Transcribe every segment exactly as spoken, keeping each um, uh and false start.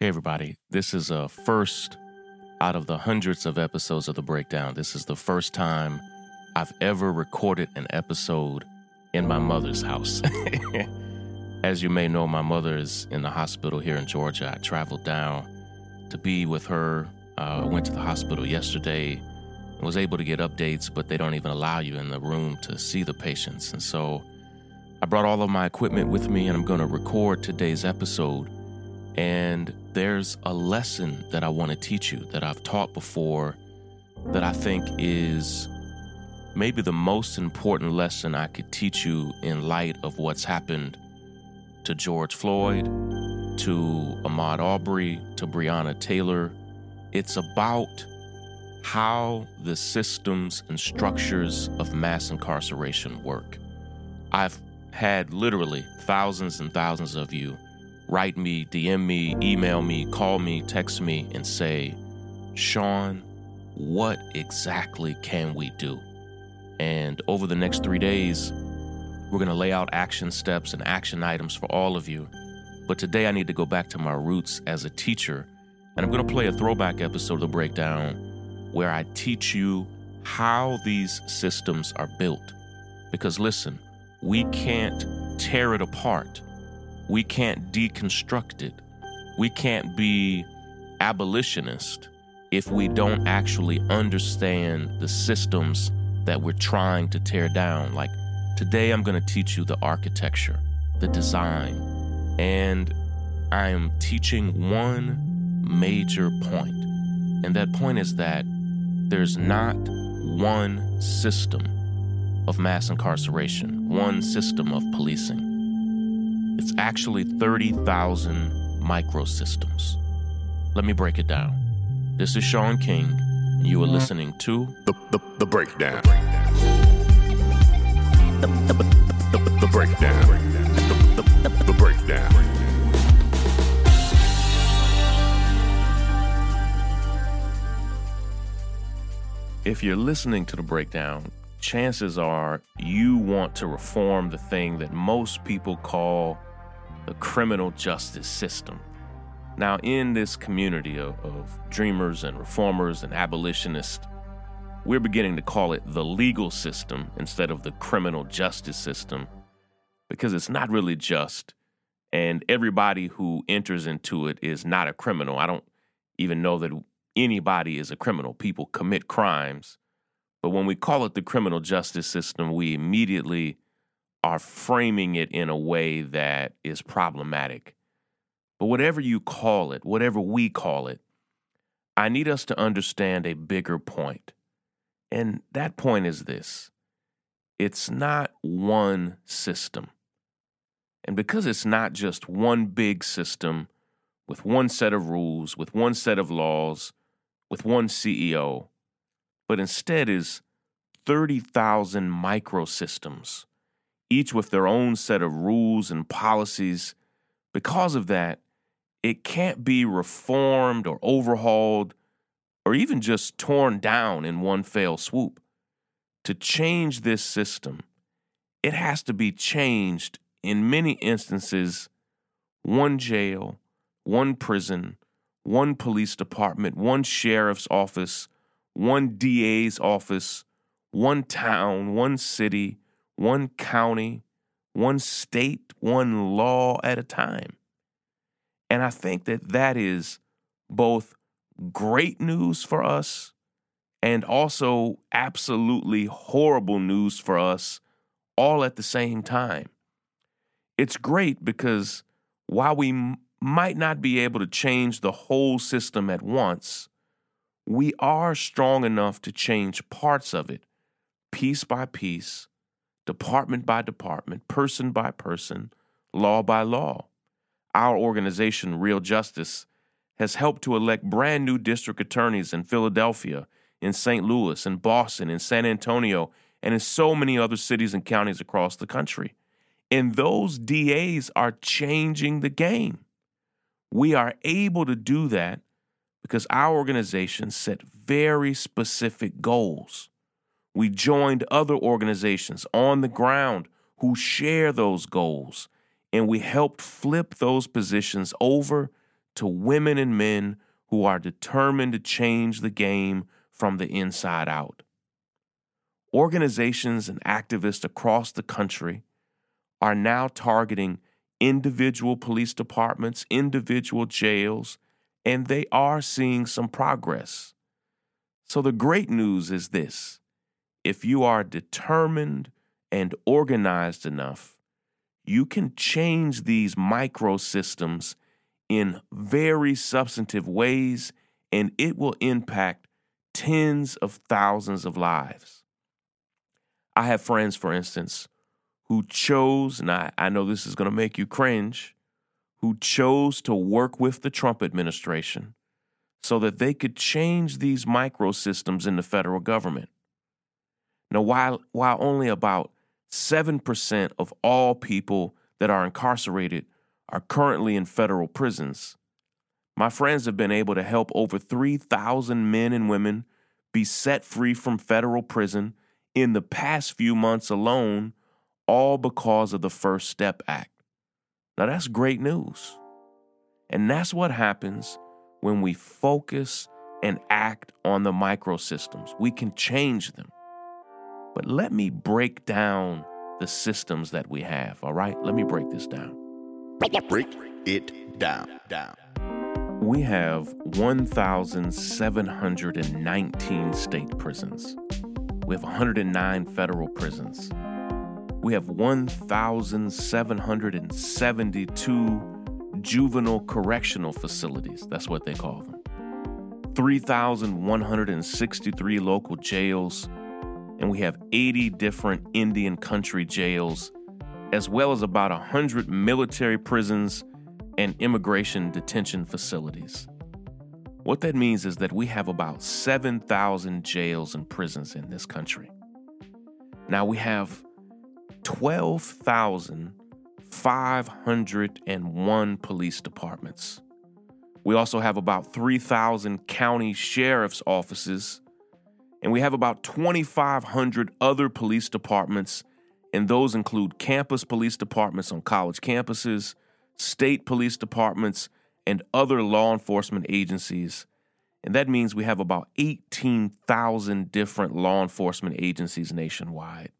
Hey, everybody. This is a first out of the hundreds of episodes of The Breakdown. This is the first time I've ever recorded an episode in my mother's house. As you may know, my mother is in the hospital here in Georgia. I traveled down to be with her. I uh, went to the hospital yesterday and was able to get updates, but they don't even allow you in the room to see the patients. And so I brought all of my equipment with me, and I'm going to record today's episode. And there's a lesson that I want to teach you that I've taught before that I think is maybe the most important lesson I could teach you in light of what's happened to George Floyd, to Ahmaud Arbery, to Breonna Taylor. It's about how the systems and structures of mass incarceration work. I've had literally thousands and thousands of you write me, D M me, email me, call me, text me, and say, Shaun, what exactly can we do? And over the next three days, we're going to lay out action steps and action items for all of you. But today I need to go back to my roots as a teacher, and I'm going to play a throwback episode of The Breakdown where I teach you how these systems are built. Because listen, we can't tear it apart. We can't deconstruct it. We can't be abolitionist if we don't actually understand the systems that we're trying to tear down. Like today, I'm going to teach you the architecture, the design, and I am teaching one major point. And that point is that there's not one system of mass incarceration, one system of policing. It's actually thirty thousand microsystems. Let me break it down. This is Shaun King, and you are listening to The, the, the Breakdown. The, the, the, the, the Breakdown. The, the, the, the Breakdown. If you're listening to The Breakdown, chances are you want to reform the thing that most people call the criminal justice system. Now, in this community of, of dreamers and reformers and abolitionists, we're beginning to call it the legal system instead of the criminal justice system because it's not really just, and everybody who enters into it is not a criminal. I don't even know that anybody is a criminal. People commit crimes, but when we call it the criminal justice system, we immediately are framing it in a way that is problematic. But whatever you call it, whatever we call it, I need us to understand a bigger point. And that point is this. It's not one system. And because it's not just one big system with one set of rules, with one set of laws, with one C E O, but instead is thirty thousand microsystems, each with their own set of rules and policies. Because of that, it can't be reformed or overhauled or even just torn down in one fell swoop. To change this system, it has to be changed in many instances, one jail, one prison, one police department, one sheriff's office, one D A's office, one town, one city, one county, one state, one law at a time. And I think that that is both great news for us and also absolutely horrible news for us all at the same time. It's great because while we m- might not be able to change the whole system at once, we are strong enough to change parts of it, piece by piece, department by department, person by person, law by law. Our organization, Real Justice, has helped to elect brand new district attorneys in Philadelphia, in Saint Louis, in Boston, in San Antonio, and in so many other cities and counties across the country. And those D A's are changing the game. We are able to do that because our organization set very specific goals. We joined other organizations on the ground who share those goals, and we helped flip those positions over to women and men who are determined to change the game from the inside out. Organizations and activists across the country are now targeting individual police departments, individual jails, and they are seeing some progress. So the great news is this: if you are determined and organized enough, you can change these microsystems in very substantive ways, and it will impact tens of thousands of lives. I have friends, for instance, who chose, and I, I know this is going to make you cringe, who chose to work with the Trump administration so that they could change these microsystems in the federal government. Now, while, while only about seven percent of all people that are incarcerated are currently in federal prisons, my friends have been able to help over three thousand men and women be set free from federal prison in the past few months alone, all because of the First Step Act. Now, that's great news. And that's what happens when we focus and act on the microsystems. We can change them. But let me break down the systems that we have, all right? Let me break this down. Break it down. down. We have one thousand seven hundred nineteen state prisons. We have one hundred nine federal prisons. We have one thousand seven hundred seventy-two juvenile correctional facilities. That's what they call them. three thousand one hundred sixty-three local jails. And we have eighty different Indian country jails, as well as about one hundred military prisons and immigration detention facilities. What that means is that we have about seven thousand jails and prisons in this country. Now we have twelve thousand five hundred one police departments. We also have about three thousand county sheriff's offices, and we have about twenty-five hundred other police departments, and those include campus police departments on college campuses, state police departments, and other law enforcement agencies. And that means we have about eighteen thousand different law enforcement agencies nationwide.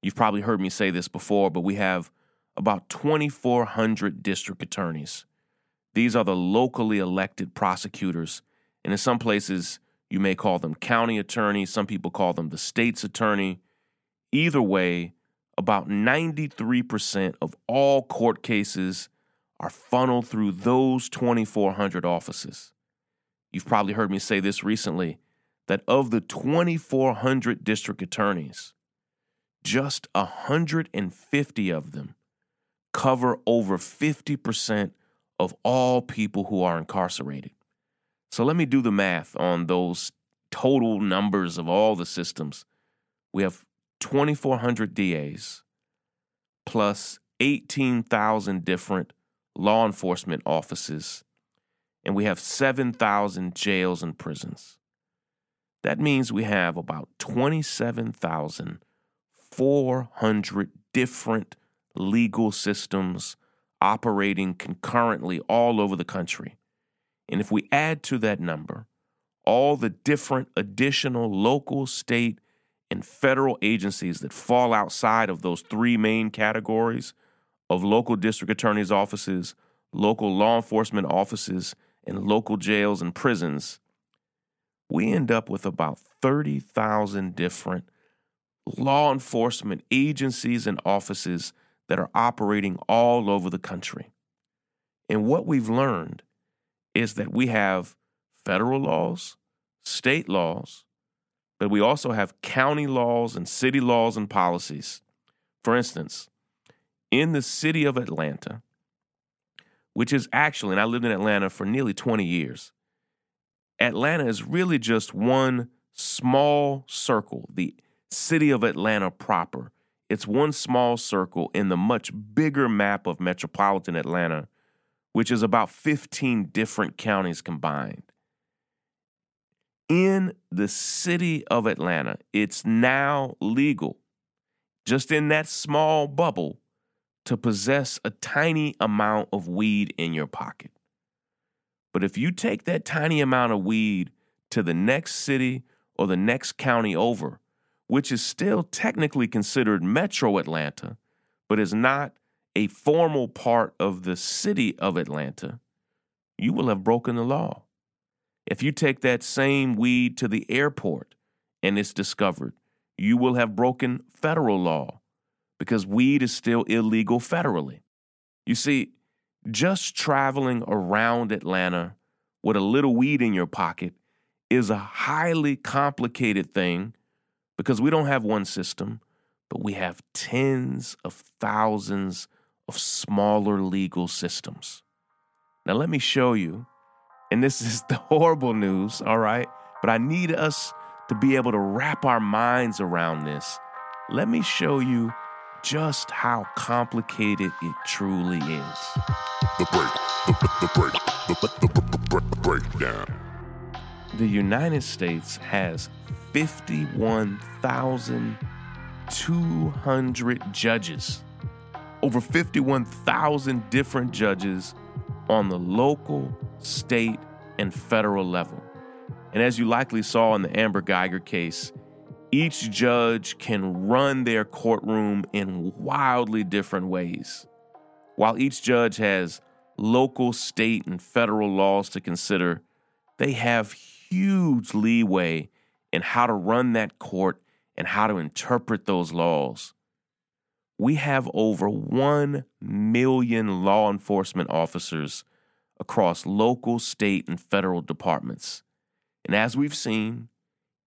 You've probably heard me say this before, but we have about twenty-four hundred district attorneys. These are the locally elected prosecutors, and in some places, you may call them county attorney. Some people call them the state's attorney. Either way, about ninety-three percent of all court cases are funneled through those twenty-four hundred offices. You've probably heard me say this recently, that of the twenty-four hundred district attorneys, just one hundred fifty of them cover over fifty percent of all people who are incarcerated. So let me do the math on those total numbers of all the systems. We have twenty-four hundred D As plus eighteen thousand different law enforcement offices, and we have seven thousand jails and prisons. That means we have about twenty-seven thousand four hundred different legal systems operating concurrently all over the country. And if we add to that number all the different additional local, state, and federal agencies that fall outside of those three main categories of local district attorneys' offices, local law enforcement offices, and local jails and prisons, we end up with about thirty thousand different law enforcement agencies and offices that are operating all over the country. And what we've learned is that we have federal laws, state laws, but we also have county laws and city laws and policies. For instance, in the city of Atlanta, which is actually, and I lived in Atlanta for nearly twenty years, Atlanta is really just one small circle, the city of Atlanta proper. It's one small circle in the much bigger map of metropolitan Atlanta, which is about fifteen different counties combined. In the city of Atlanta, it's now legal, just in that small bubble, to possess a tiny amount of weed in your pocket. But if you take that tiny amount of weed to the next city or the next county over, which is still technically considered Metro Atlanta, but is not a formal part of the city of Atlanta, you will have broken the law. If you take that same weed to the airport and it's discovered, you will have broken federal law because weed is still illegal federally. You see, just traveling around Atlanta with a little weed in your pocket is a highly complicated thing because we don't have one system, but we have tens of thousands of smaller legal systems. Now let me show you, and this is the horrible news, all right? But I need us to be able to wrap our minds around this. Let me show you just how complicated it truly is. The break, the, the break, the, the, the, the breakdown. The United States has fifty-one thousand two hundred judges, over fifty-one thousand different judges on the local, state, and federal level. And as you likely saw in the Amber Geiger case, each judge can run their courtroom in wildly different ways. While each judge has local, state, and federal laws to consider, they have huge leeway in how to run that court and how to interpret those laws. We have over one million law enforcement officers across local, state, and federal departments. And as we've seen,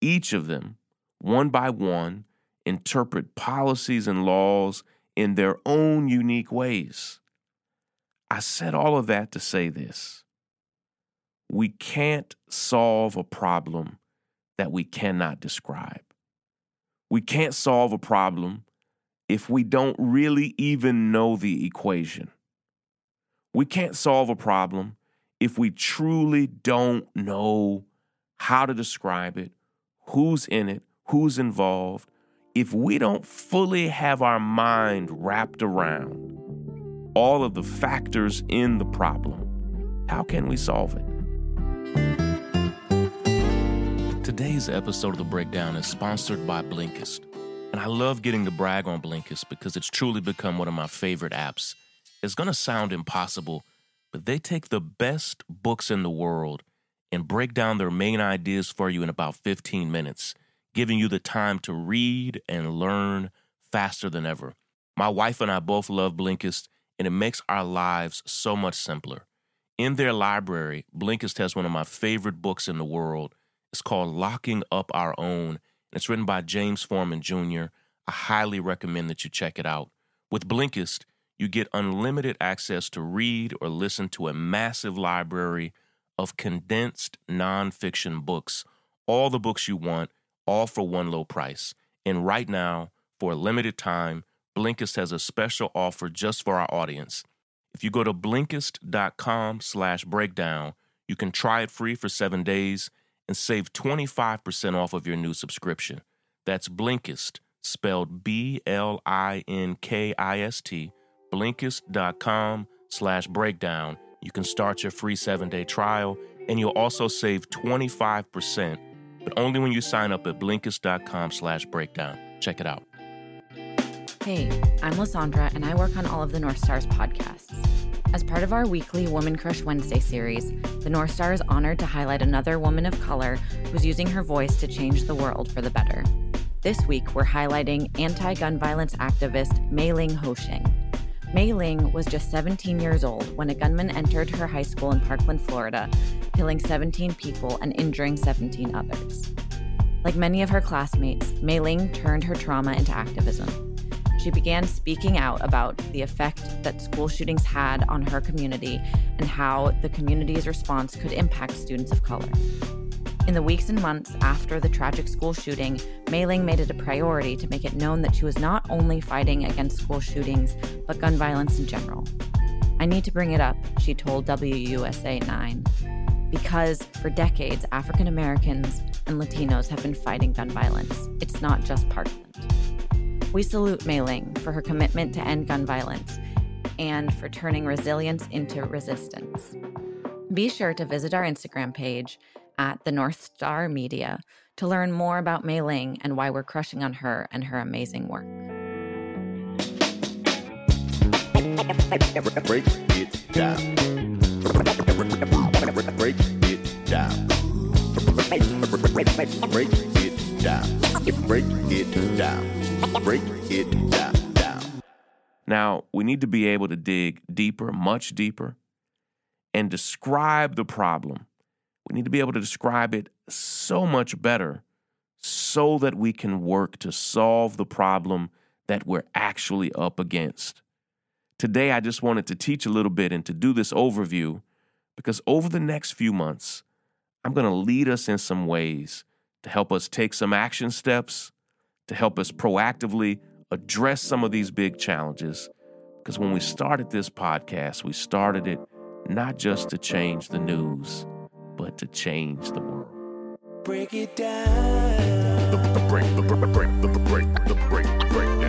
each of them, one by one, interpret policies and laws in their own unique ways. I said all of that to say this. We can't solve a problem that we cannot describe. We can't solve a problem if we don't really even know the equation. We can't solve a problem if we truly don't know how to describe it, who's in it, who's involved, if we don't fully have our mind wrapped around all of the factors in the problem. How can we solve it? Today's episode of The Breakdown is sponsored by Blinkist. And I love getting to brag on Blinkist because it's truly become one of my favorite apps. It's going to sound impossible, but they take the best books in the world and break down their main ideas for you in about fifteen minutes, giving you the time to read and learn faster than ever. My wife and I both love Blinkist, and it makes our lives so much simpler. In their library, Blinkist has one of my favorite books in the world. It's called Locking Up Our Own. It's written by James Forman Junior I highly recommend that you check it out. With Blinkist, you get unlimited access to read or listen to a massive library of condensed nonfiction books, all the books you want, all for one low price. And right now, for a limited time, Blinkist has a special offer just for our audience. If you go to Blinkist.com slash breakdown, you can try it free for seven days. And save twenty-five percent off of your new subscription. That's Blinkist, spelled B L I N K I S T, Blinkist.com slash breakdown. You can start your free seven-day trial, and you'll also save twenty-five percent, but only when you sign up at Blinkist.com slash breakdown. Check it out. Hey, I'm Lissandra, and I work on all of the North Star's podcasts. As part of our weekly Woman Crush Wednesday series, the North Star is honored to highlight another woman of color who's using her voice to change the world for the better. This week, we're highlighting anti-gun violence activist Mei-Ling Ho-Shing. Mei-Ling was just seventeen years old when a gunman entered her high school in Parkland, Florida, killing seventeen people and injuring seventeen others. Like many of her classmates, Mei-Ling turned her trauma into activism. She began speaking out about the effect that school shootings had on her community and how the community's response could impact students of color. In the weeks and months after the tragic school shooting, Mei-Ling made it a priority to make it known that she was not only fighting against school shootings, but gun violence in general. "I need to bring it up," she told W U S A nine, "because for decades, African Americans and Latinos have been fighting gun violence. It's not just Parkland." We salute Mei-Ling for her commitment to end gun violence and for turning resilience into resistance. Be sure to visit our Instagram page at the North Star Media to learn more about Mei-Ling and why we're crushing on her and her amazing work. Break it down. Break it down. Break it down. Break it down. Break it down. Now, we need to be able to dig deeper, much deeper, and describe the problem. We need to be able to describe it so much better so that we can work to solve the problem that we're actually up against. Today, I just wanted to teach a little bit and to do this overview because over the next few months, I'm going to lead us in some ways to help us take some action steps, to help us proactively address some of these big challenges, because when we started this podcast, we started it not just to change the news, but to change the world. Break it down. Break, break, break, break, break, break.